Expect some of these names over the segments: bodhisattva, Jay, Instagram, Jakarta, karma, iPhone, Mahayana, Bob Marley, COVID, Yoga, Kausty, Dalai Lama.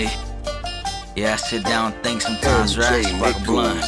Hey, yeah, I sit down and think sometimes, right? Spark a blunt.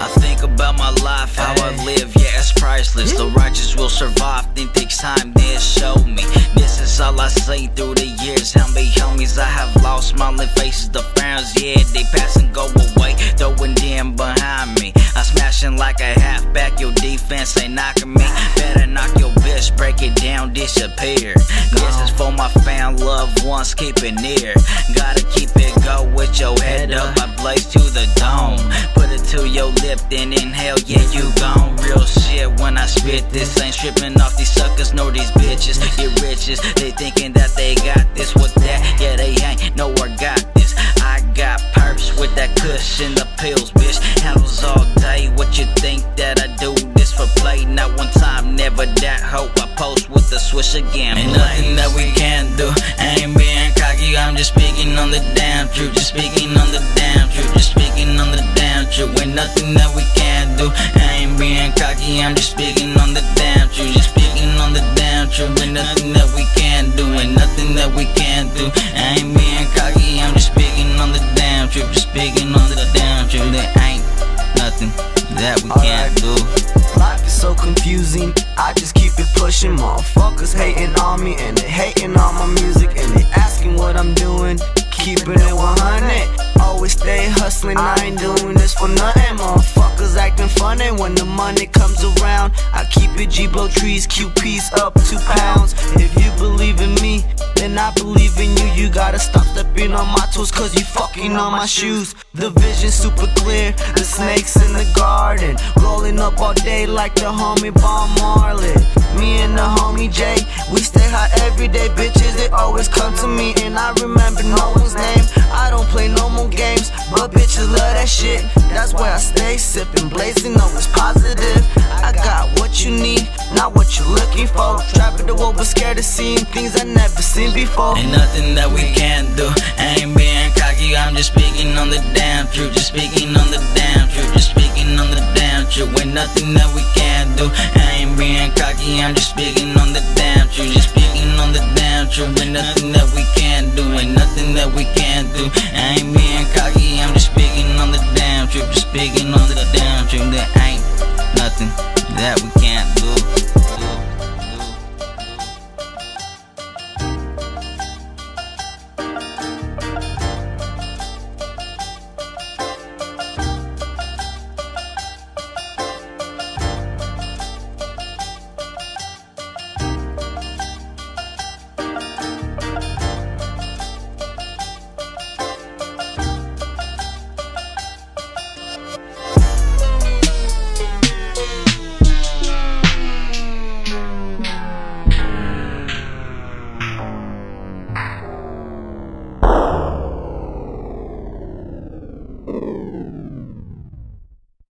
I think about my life, how I live, yeah, it's priceless. The righteous will survive, think takes time, then show me. This is all I see through the years. How many homies I have lost, smiling faces, the frowns, yeah, they pass and go away, throwing them behind me. I'm smashing like a halfback, your defense ain't knocking me. Better knock your bitch, break it down, disappear. This is for my found loved ones, keep it near. Gotta keep it go with your head up, I blaze to the dome. Put it to your lip, then inhale, yeah, you gone. Real shit when I spit this, ain't stripping off these suckers, nor these bitches. Get riches, they thinking that they got this with that, yeah, they ain't, no, I got this. I got perps with that cushion, the pills, bitch. Handles all day, what you think that I do this for play? Not one time, never that hoe, I post with the swish again. Ain't nothing that we can't do, I ain't being cocky, I'm just speaking on the damn truth, just speaking on the damn truth, just speaking on the damn truth. Ain't nothing that we can't do, I ain't being cocky, I'm just speaking on the damn truth, just speaking on the damn truth. Ain't nothing that we can't do, ain't nothing that we can't do, I ain't being cocky, I'm just speaking on the damn truth, just speaking on the damn truth. There ain't nothing that we can't do. Life is so confusing, I just keep it pushing. Motherfuckers hating on me, and they hating on my music, and they asking what I'm doing. Keeping it 100, always stay hustling, I ain't doing this for nothing. Motherfuckers acting funny when the money comes around. I keep it G, blow trees, QP's up 2 pounds. If you believe in me, then I believe in you. You gotta stop stepping on my toes, cause you fucking on my shoes. The vision super clear, the snakes in the garden, rolling up all day like the homie Bob Marley. Me and the homie Jay, we stay high every day. Bitches, they always come to me, and I remember no one's name. I don't play no more games, but bitches love that shit. That's why I stay sipping, blazing, always positive. I got what you need, not what you're looking for. Trapping the world, but scared of seeing things I never seen before. Ain't nothing that we can't do, I ain't being cocky, I'm just speaking on the damn truth, just speaking on the damn truth, just speaking on the damn truth. Ain't nothing that we can't do, I ain't being cocky, I'm just speaking on the damn truth, just speaking on the damn truth. Ain't nothing that we can't do, ain't nothing that we can't do, I ain't being cocky, I'm just speaking on the damn truth, just speaking on the damn truth. There ain't nothing that we can't do.